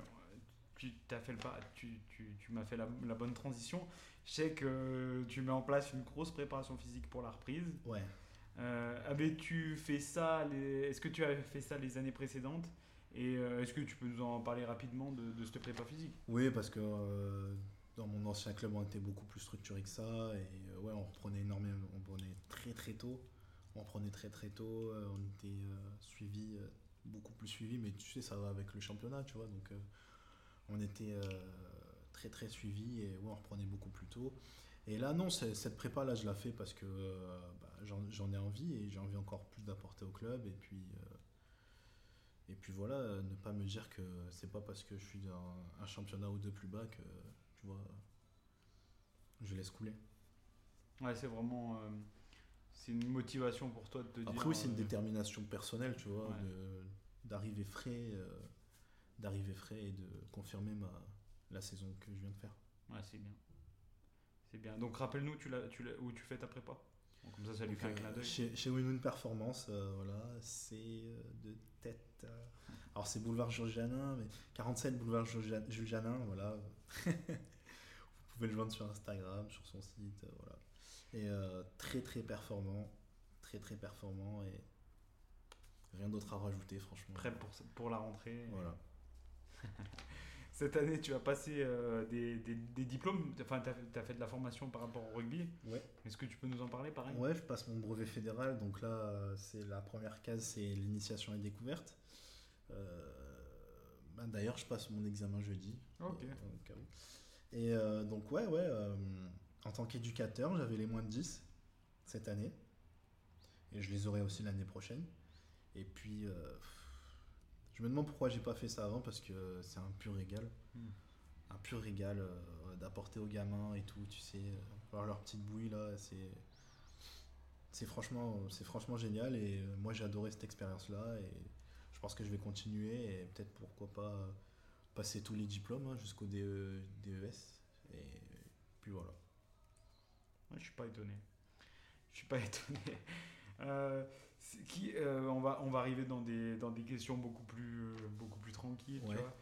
Tu, t'as fait le pas, tu, tu, tu m'as fait la, la bonne transition. Je sais que tu mets en place une grosse préparation physique pour la reprise. Ouais. Euh, avais-tu fait ça les, est-ce que tu avais fait ça les années précédentes ? Et euh, est-ce que tu peux nous en parler rapidement de, de cette prépa physique ? Oui, parce que euh, dans mon ancien club, on était beaucoup plus structuré que ça. Et euh, ouais, on reprenait énormément. On prenait très très tôt. On prenait très très tôt. Euh, on était euh, suivi, euh, beaucoup plus suivi. Mais tu sais, ça va avec le championnat, tu vois. Donc. Euh, On était euh, très très suivis et ouais, on reprenait beaucoup plus tôt. Et là, non, cette prépa là, je la fais parce que euh, bah, j'en, j'en ai envie et j'ai envie encore plus d'apporter au club. Et puis, euh, et puis voilà, euh, ne pas me dire que c'est pas parce que je suis dans un championnat ou deux plus bas que tu vois, je laisse couler. Ouais, c'est vraiment. Euh, c'est une motivation pour toi de te Après, dire. Après, oui, c'est une euh, détermination personnelle, tu vois, ouais. de, d'arriver frais. Euh, d'arriver frais et de confirmer ma, la saison que je viens de faire. Ouais, c'est bien. C'est bien. Donc rappelle-nous tu l'as, tu l'as, où tu fais ta prépa. Donc, comme ça, ça lui fait un clin d'œil. Chez, chez Win-Win Performance, euh, voilà, c'est euh, de tête. Euh, alors, c'est boulevard Jules Janin, mais quarante-sept boulevard Jules Janin, voilà. Vous pouvez le joindre sur Instagram, sur son site, euh, voilà. Et euh, très, très performant. Très, très performant et rien d'autre à rajouter, franchement. Prêt pour, pour la rentrée. Voilà. Cette année, tu as passé euh, des, des, des diplômes, enfin, tu as fait de la formation par rapport au rugby. Ouais. Est-ce que tu peux nous en parler, pareil ? Ouais, je passe mon brevet fédéral. Donc là, c'est la première case, c'est l'initiation et découverte. Euh, bah, d'ailleurs, je passe mon examen jeudi. Ok. Euh, au cas où. Et euh, donc, ouais, ouais. Euh, en tant qu'éducateur, j'avais les moins de dix cette année. Et je les aurai aussi l'année prochaine. Et puis... Euh, je me demande pourquoi j'ai pas fait ça avant, parce que c'est un pur régal. Mmh. Un pur régal euh, d'apporter aux gamins et tout, tu sais. Alors leur petite bouille là, c'est. C'est franchement, c'est franchement génial et moi j'ai adoré cette expérience là et je pense que je vais continuer et peut-être pourquoi pas passer tous les diplômes hein, jusqu'au D E, D E S. Et puis voilà. Ouais, je suis pas étonné. Je suis pas étonné. Euh, qui, euh, on, va, on va arriver dans des, dans des questions beaucoup plus, euh, beaucoup plus tranquilles. Ouais. Tu vois.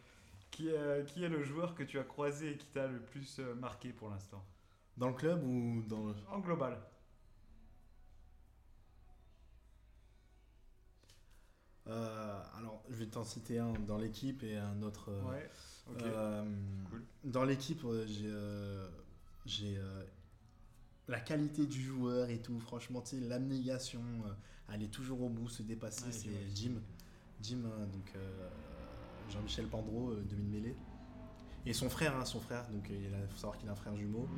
Qui, euh, qui est le joueur que tu as croisé et qui t'a le plus euh, marqué pour l'instant ? Dans le club ou dans le... En global. Euh, alors, je vais t'en citer un dans l'équipe et un autre... Euh, ouais, ok. Euh, cool. Dans l'équipe, euh, j'ai... Euh, j'ai euh, la qualité du joueur et tout, franchement, tu sais, l'abnégation, euh, aller toujours au bout, se dépasser, ah, c'est ouais. Jim, Jim, hein, donc euh, Jean-Michel Pandreau, euh, demi-de-mêlée. Et son frère, hein, son frère, donc il euh, faut savoir qu'il a un frère jumeau.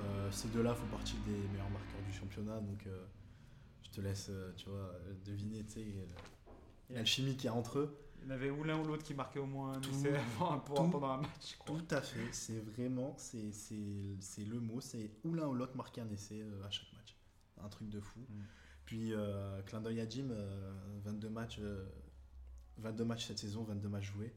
Euh, ces deux-là font partie des meilleurs marqueurs du championnat, donc euh, je te laisse, euh, tu vois, deviner, tu sais, l'alchimie qu'il y a entre eux. Il y en avait ou l'un ou l'autre qui marquait au moins un essai avant pour tout, pendant un match, je crois. Tout à fait, c'est vraiment, c'est, c'est, c'est le mot, c'est ou l'un ou l'autre marquait un essai à chaque match. Un truc de fou. Mm. Puis, euh, clin d'œil à Jim, euh, vingt-deux matchs euh, vingt-deux matchs cette saison, vingt-deux matchs joués.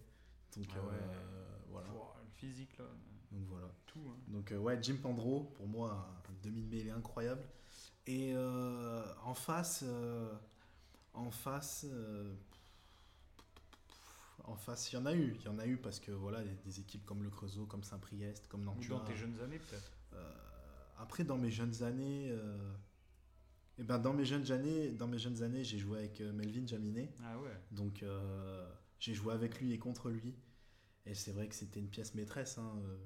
Donc, ah ouais. euh, voilà. Wow, le physique, là. Donc, voilà. Tout, hein. Donc, euh, ouais, Jim Pandreau, pour moi, un demi-mêlée incroyable. Et euh, en face, euh, en face... Euh, En face, il y en a eu, il y en a eu parce que voilà, des, des équipes comme le Creusot, comme Saint-Priest, comme Nantua. Dans tes jeunes années peut-être. Euh, après, dans mes jeunes années, euh, et ben dans mes jeunes années, dans mes jeunes années, j'ai joué avec Melvin Jaminet. Ah ouais. Donc euh, j'ai joué avec lui et contre lui, et c'est vrai que c'était une pièce maîtresse. Hein, euh,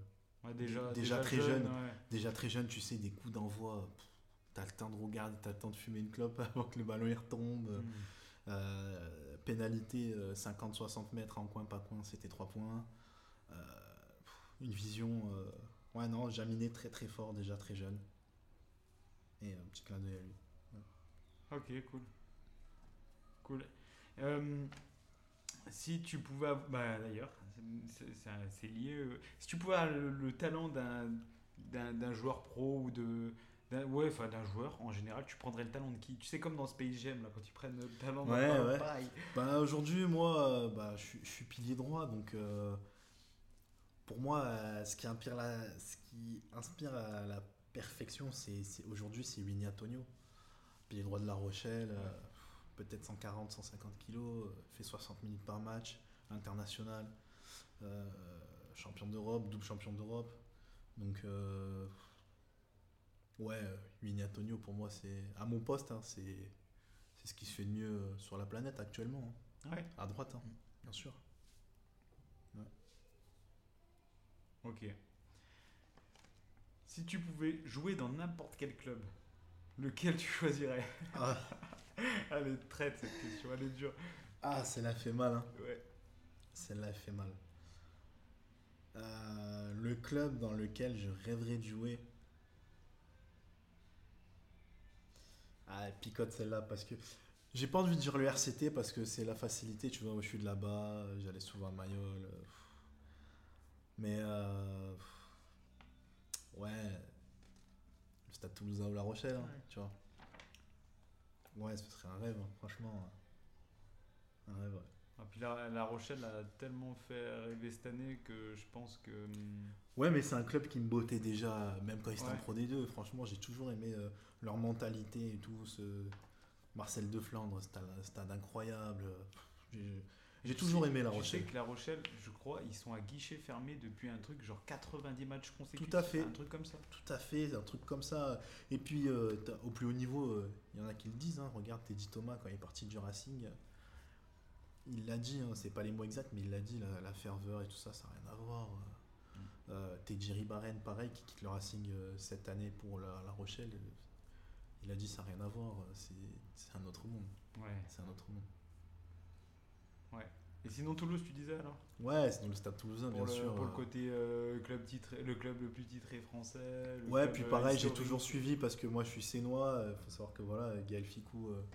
ouais, déjà, déjà, déjà très jeune, jeune ouais. Déjà très jeune, tu sais, des coups d'envoi, pff, t'as le temps de regarder, t'as le temps de fumer une clope avant que le ballon il retombe. Mm. Euh, pénalité euh, cinquante à soixante mètres en coin pas coin, c'était trois points. Euh, une vision euh... ouais non, Jaminet très très fort déjà très jeune et un petit clin d'œil à lui. Ouais. Ok, cool cool euh, si tu pouvais bah d'ailleurs c'est, c'est, c'est lié si tu pouvais le, le talent d'un, d'un, d'un joueur pro ou de D'un, ouais, enfin d'un joueur en général, tu prendrais le talent de qui ? Tu sais, comme dans Space Jam, là, quand ils prennent le talent de ouais, un ouais. paille. Bah, aujourd'hui, moi, bah, je, je suis pilier droit, donc euh, pour moi, euh, ce, qui inspire la, ce qui inspire à la perfection, c'est, c'est, aujourd'hui, c'est Winnie Atonio. Pilier droit de La Rochelle, ouais. euh, peut-être cent quarante à cent cinquante kilos, fait soixante minutes par match, international, euh, champion d'Europe, double champion d'Europe. Donc. Euh, Ouais, Winnie Atonio pour moi c'est à mon poste, hein, c'est c'est ce qui se fait de mieux sur la planète actuellement. Hein. Ouais. À droite, hein, bien sûr. Ouais. Ok. Si tu pouvais jouer dans n'importe quel club, lequel tu choisirais ? Ah. Elle est traite cette question, elle est dure. Ah, celle-là fait mal. Hein. Ouais. Celle-là fait mal. Euh, le club dans lequel je rêverais de jouer. Ah, elle picote celle-là parce que j'ai pas envie de dire le R C T parce que c'est la facilité, tu vois, je suis de là-bas, j'allais souvent à Mayol. Mais euh... ouais, le Stade Toulousain ou La Rochelle, hein, tu vois. Ouais, ce serait un rêve, hein, franchement. Un rêve, ouais. Ah, puis la, la Rochelle a tellement fait rêver cette année que je pense que... Ouais, mais c'est un club qui me bottait déjà, même quand ils étaient en Pro D deux. Franchement, j'ai toujours aimé euh, leur mentalité et tout. Ce... Marcel de Flandre, c'est un stade incroyable. J'ai, j'ai toujours aimé la Rochelle. Je sais que la Rochelle, je crois, ils sont à guichet fermé depuis un truc genre quatre-vingt-dix matchs consécutifs. Tout à fait. Un truc comme ça. Tout à fait, un truc comme ça. Et puis, euh, au plus haut niveau, il euh, y en a qui le disent. Hein. Regarde Teddy Thomas, quand il est parti du Racing, il l'a dit, hein, c'est pas les mots exacts, mais il l'a dit, la, la ferveur et tout ça, ça n'a rien à voir. Mm. Euh, Teddy Ribaren, pareil, qui quitte le Racing euh, cette année pour la, la Rochelle. Euh, il a dit, ça n'a rien à voir, c'est, c'est un autre monde. Ouais. C'est un autre monde. Ouais. Et sinon Toulouse, tu disais alors ? Ouais, sinon le Stade Toulousain, bien le, sûr. Pour euh... le côté euh, club titré, le club le plus titré français. Le ouais, puis pareil, historique. J'ai toujours suivi parce que moi je suis Sénois. Il euh, faut savoir que voilà, Gaël Fickou, euh,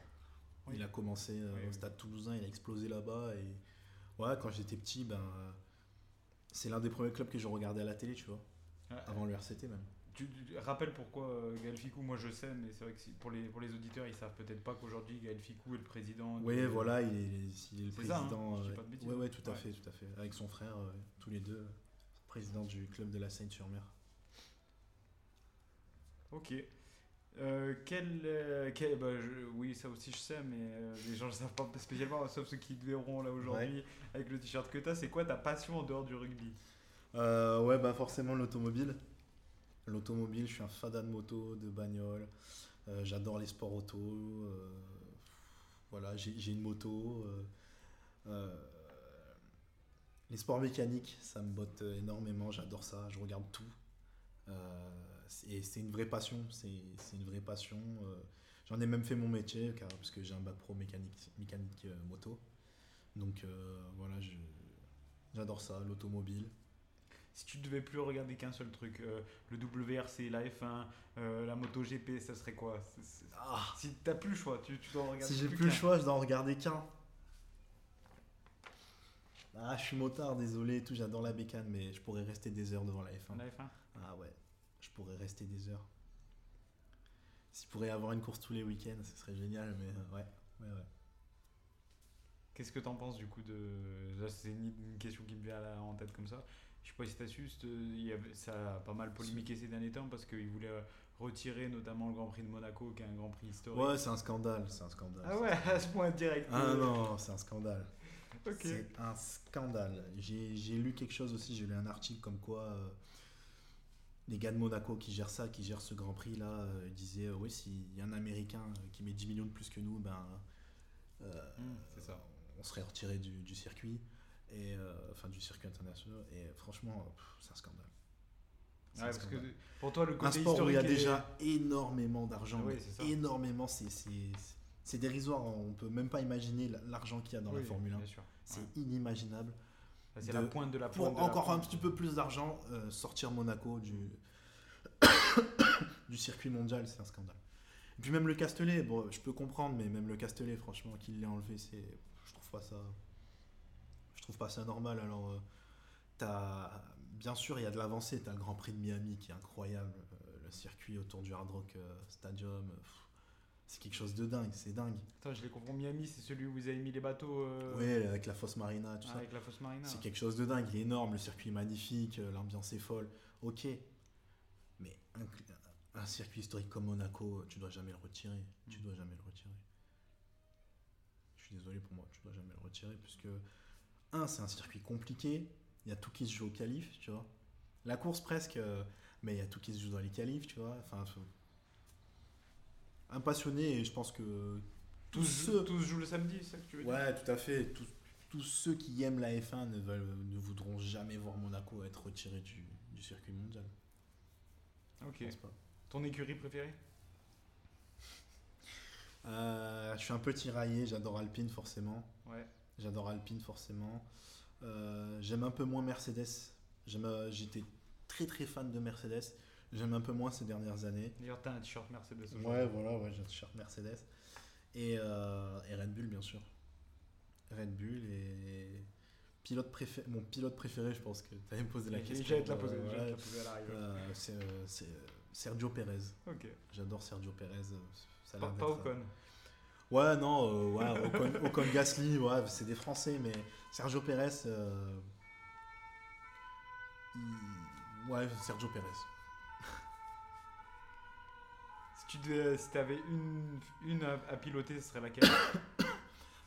oui. il a commencé euh, oui, au Stade oui. Toulousain, il a explosé là-bas. Et ouais, quand j'étais petit, ben, euh, c'est l'un des premiers clubs que je regardais à la télé, tu vois. Ah, avant euh... le R C T même. Tu, tu rappelles pourquoi euh, Gaël Fickou, moi je sais, mais c'est vrai que pour les, pour les auditeurs, ils savent peut-être pas qu'aujourd'hui Gaël Fickou est le président. Oui, de... voilà, il est, il est le c'est président. Ça, hein, je dis pas de bêtises. Oui, ouais, tout à ouais. fait, tout à fait. Avec son frère, euh, tous les deux, euh, président du club de la Seyne-sur-Mer. Ok. Euh, quel, euh, quel, bah, je, oui, ça aussi je sais, mais euh, les gens ne le savent pas spécialement, sauf ceux qui te verront là aujourd'hui ouais. avec le t-shirt que t'as. C'est quoi ta passion en dehors du rugby ? euh, Ouais, bah forcément l'automobile. L'automobile, je suis un fada de moto, de bagnole, euh, j'adore les sports auto, euh, voilà, j'ai, j'ai une moto. Euh, euh, les sports mécaniques, ça me botte énormément, j'adore ça, je regarde tout. Euh, c'est, c'est une vraie passion, c'est, c'est une vraie passion. Euh, j'en ai même fait mon métier, car, parce que j'ai un bac pro mécanique, mécanique euh, moto. Donc euh, voilà, je, j'adore ça, l'automobile. Si tu ne devais plus regarder qu'un seul truc, euh, le W R C, la F un, euh, la MotoGP, ça serait quoi ? c'est, c'est... Ah. Si tu n'as plus le choix, tu, tu dois en regarder qu'un. Si j'ai plus, plus le choix, je dois en regarder qu'un. Ah, je suis motard, désolé et tout, j'adore la bécane, mais je pourrais rester des heures devant la F un. La F un ? Ah ouais, je pourrais rester des heures. S'il pourrait y avoir une course tous les week-ends, ce serait génial, mais euh, ouais, ouais, ouais. Qu'est-ce que t'en penses du coup de... Là, c'est une question qui me vient là, en tête comme ça. Je sais pas si t'as su, ça a pas mal polémiqué ces derniers temps parce qu'ils voulaient retirer notamment le Grand Prix de Monaco qui est un Grand Prix historique. Ouais, c'est un scandale, c'est un scandale. Ah ouais, à ce point direct. Ah non, c'est un scandale. Okay. C'est un scandale. J'ai, j'ai lu quelque chose aussi, j'ai lu un article comme quoi euh, les gars de Monaco qui gèrent ça, qui gèrent ce Grand Prix là, euh, disaient euh, oui, s'il y a un Américain qui met dix millions de plus que nous, ben euh, mmh, c'est ça. on serait retiré du, du circuit. Et euh, enfin du circuit international et franchement pff, c'est un scandale. C'est ouais, un parce scandale. Que pour toi le côté un sport historique où il y a est... déjà énormément d'argent, oui, c'est énormément c'est, c'est c'est dérisoire, on peut même pas imaginer l'argent qu'il y a dans oui, la Formule un. Bien sûr. C'est ouais. inimaginable. Là, c'est de... la pointe de la pointe. Pour de encore la pointe. Un petit peu plus d'argent euh, sortir Monaco du du circuit mondial, c'est un scandale. Et puis même le Castellet, bon je peux comprendre mais même le Castellet franchement qu'il l'ait enlevé, c'est je trouve pas ça Je trouve pas ça normal. Alors, euh, t'as... bien sûr, il y a de l'avancée. Tu as le Grand Prix de Miami qui est incroyable. Euh, le circuit autour du Hard Rock euh, Stadium, euh, pff, c'est quelque chose de dingue. C'est dingue. Attends, je les comprends. Miami, c'est celui où vous avez mis les bateaux. Euh... Oui, avec la fosse Marina, tout ah, ça. Avec la fosse Marina. C'est quelque chose de dingue. Il est énorme. Le circuit est magnifique. Euh, l'ambiance est folle. Ok. Mais un, un circuit historique comme Monaco, tu dois jamais le retirer. Mmh. Tu dois jamais le retirer. Je suis désolé pour moi. Tu dois jamais le retirer puisque. Un, c'est un circuit compliqué, il y a tout qui se joue au qualif, tu vois. La course presque, euh, mais il y a tout qui se joue dans les qualifs, tu vois. Enfin, un passionné, et je pense que tous, tous ceux... Tous jouent le samedi, c'est ça que tu veux dire ? Ouais, tout à fait. Tous, tous ceux qui aiment la F un ne, veulent, ne voudront jamais voir Monaco être retiré du, du circuit mondial. Ok. Je pense pas. Ton écurie préférée ? euh, Je suis un peu tiraillé, j'adore Alpine forcément. Ouais. J'adore Alpine forcément. Euh, j'aime un peu moins Mercedes. J'aime, euh, j'étais très très fan de Mercedes. J'aime un peu moins ces dernières années. D'ailleurs, t'as un t-shirt Mercedes aujourd'hui. Ouais, voilà, ouais, j'ai un t-shirt Mercedes. Et, euh, et Red Bull, bien sûr. Red Bull et pilote préféré. Mon pilote préféré, je pense que t'avais me posé la et question. J'allais te la poser. Euh, ouais, poser à l'arrivée. Euh, c'est, euh, c'est Sergio Perez. Ok. J'adore Sergio Perez. Ça a l'air d'être. Pas Ocon. Ouais, non, euh, ouais, Ocon, Ocon Gasly, ouais, c'est des Français, mais Sergio Perez. Euh... Il... Ouais, Sergio Perez. Si tu devais, si t'avais une, une à piloter, ce serait laquelle?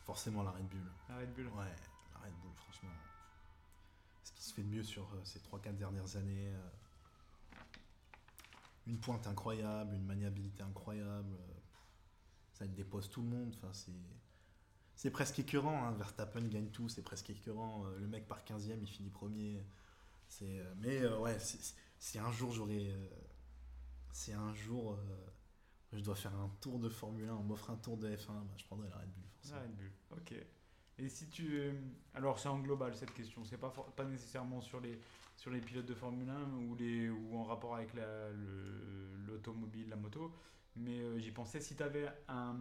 Forcément la Red Bull. La Red Bull. Ouais, la Red Bull, franchement. Ce qui se fait de mieux sur euh, ces trois quatre dernières années. Euh... Une pointe incroyable, une maniabilité incroyable. Euh... Ça dépose tout le monde. Enfin, c'est... c'est presque écœurant. Hein. Verstappen gagne tout, c'est presque écœurant. Le mec part quinzième, il finit premier. C'est... Mais euh, ouais, c'est... c'est un jour, j'aurais. C'est un jour. Euh... Je dois faire un tour de Formule un, on m'offre un tour de F un, bah, je prendrai la Red Bull. Forcément. La Red Bull, ok. Et si tu. Alors, c'est en global cette question, c'est pas, for... pas nécessairement sur les... sur les pilotes de Formule un ou, les... ou en rapport avec la... Le... l'automobile, la moto. Mais euh, j'y pensais, si t'avais un...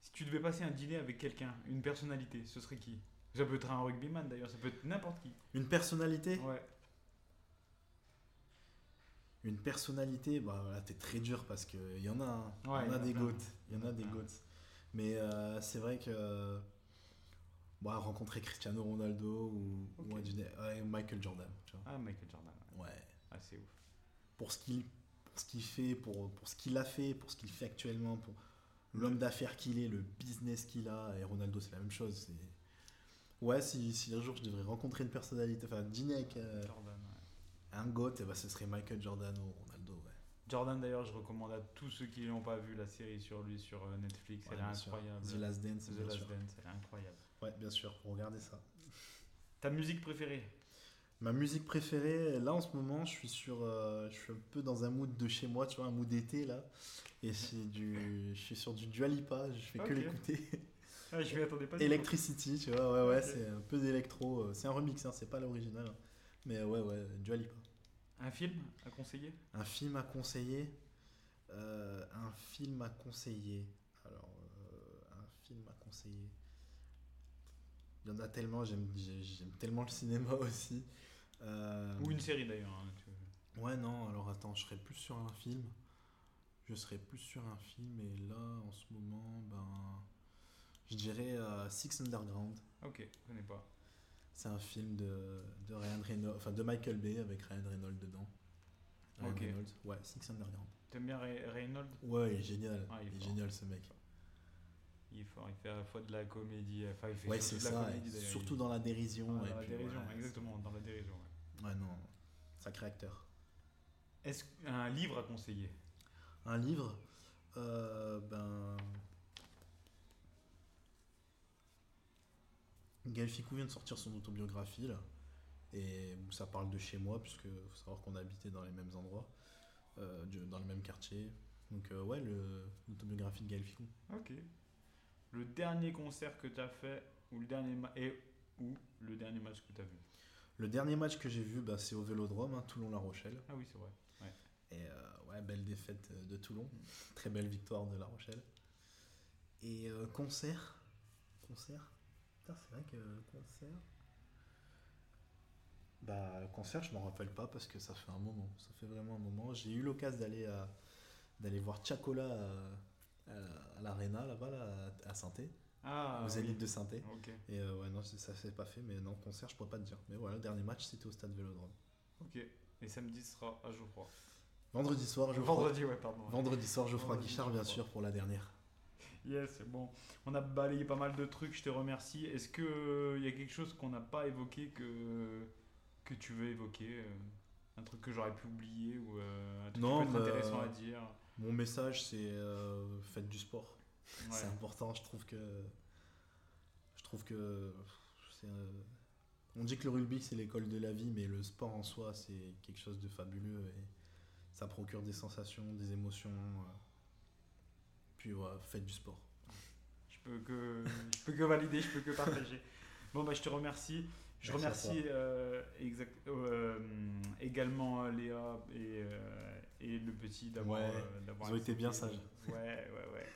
si tu devais passer un dîner avec quelqu'un, une personnalité, ce serait qui? Ça peut être un rugbyman d'ailleurs, ça peut être n'importe qui. Une personnalité? Ouais. Une personnalité, bah voilà, t'es très dur parce qu'il y en a, hein. Ouais, on y a, y a des goats. Il y en a des goats. Mais euh, c'est vrai que bah, rencontrer Cristiano Ronaldo ou, okay. ou Adjudé, ouais, Michael Jordan. Tu vois. Ah, Michael Jordan. Ouais. ouais. Ah, c'est ouf. Pour ce qu'il Pour ce qu'il fait, pour, pour ce qu'il a fait, pour ce qu'il fait actuellement, pour l'homme d'affaires qu'il est, le business qu'il a. Et Ronaldo, c'est la même chose. C'est... Ouais, si, si un jour je devrais rencontrer une personnalité, enfin dîner avec euh, Jordan, ouais. un goth, eh ben, ce serait Michael Jordan ou Ronaldo. Ouais. Jordan, d'ailleurs, je recommande à tous ceux qui n'ont pas vu la série sur lui sur Netflix. Ouais, elle est incroyable. Sûr. The Last Dance. The Last sûr. Dance, elle est incroyable. Ouais, bien sûr, regardez ça. Ta musique préférée? Ma musique préférée, là en ce moment, je suis sur, euh, je suis un peu dans un mood de chez moi, tu vois, un mood d'été là, et c'est du, je suis sur du Dua Lipa, je fais okay. que l'écouter. Ah, je m'y attendais pas. Electricity, tu vois, ouais ouais, okay. c'est un peu d'électro, c'est un remix, hein, c'est pas l'original, hein. mais ouais ouais, Dua Lipa. Un film à conseiller? Un film à conseiller, euh, un film à conseiller. Alors, euh, un film à conseiller. Il y en a tellement, j'aime, j'aime tellement le cinéma aussi. Euh... Ou une série d'ailleurs. Hein, tu... Ouais, non, alors attends, je serais plus sur un film. Je serais plus sur un film, et là, en ce moment, ben, je dirais euh, Six Underground. Ok, je connais pas. C'est un film de, de, Ryan Reynolds, enfin, de Michael Bay avec Ryan Reynolds dedans. Ryan okay. Reynolds. Ouais, Six Underground. T'aimes bien Ray- Reynolds? Ouais, il est génial. Ah, il est, il est génial ce mec. Il faut, il fait à la fois de la comédie, enfin il fait ouais, surtout de la ça, comédie d'ailleurs. Surtout dans la dérision. Ah, dans, et la puis, dérision ouais, exactement, dans la dérision, exactement, dans la dérision. Ouais, non, sacré acteur. Est-ce un livre à conseiller? Un livre euh, Ben... Gaël Fickou vient de sortir son autobiographie, là, et ça parle de chez moi, puisque faut savoir qu'on habitait dans les mêmes endroits, euh, dans le même quartier. Donc euh, ouais, le, l'autobiographie de Gaël Fickou. Ok. Le dernier concert que tu as fait ou le dernier, ma- et, ou le dernier match que tu as vu? Le dernier match que j'ai vu, bah, c'est au Vélodrome, hein, Toulon-La Rochelle. Ah oui, c'est vrai. Ouais. Et euh, ouais, belle défaite de Toulon. Très belle victoire de La Rochelle. Et euh, concert. Concert. Putain, c'est vrai que euh, concert. Bah, concert, je m'en rappelle pas parce que ça fait un moment. Ça fait vraiment un moment. J'ai eu l'occasion d'aller, à, d'aller voir Chacola. À, à l'Arena là-bas là, à Saint-Etienne, ah, aux élites oui. de Saint-Etienne. Okay. Et euh, ouais non, ça s'est pas fait, mais non, concert je pourrais pas te dire. Mais voilà, le dernier match c'était au Stade Vélodrome. Ok. Et samedi sera à Geoffroy. Vendredi soir Geoffroy. Vendredi ouais pardon. Vendredi soir Geoffroy Guichard bien sûr pour la dernière. Yes, bon, on a balayé pas mal de trucs. Je te remercie. Est-ce que il euh, y a quelque chose qu'on n'a pas évoqué que que tu veux évoquer, euh, un truc que j'aurais pu oublier ou euh, un truc non, qui peut être intéressant euh... à dire? Mon message, c'est euh, faites du sport. Ouais. C'est important. Je trouve que je trouve que c'est, euh, on dit que le rugby c'est l'école de la vie, mais le sport en soi c'est quelque chose de fabuleux et ça procure des sensations, des émotions. Euh, puis ouais, faites du sport. Je peux que je peux que valider, je peux que partager. Bon bah je te remercie. Je Merci remercie euh, exact, euh, également Léa et, euh, et le petit d'avoir. Ouais, euh, d'avoir ils ont été bien sages. Ouais, ouais, ouais.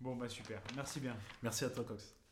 Bon, bah super. Merci bien. Merci à toi, Cox.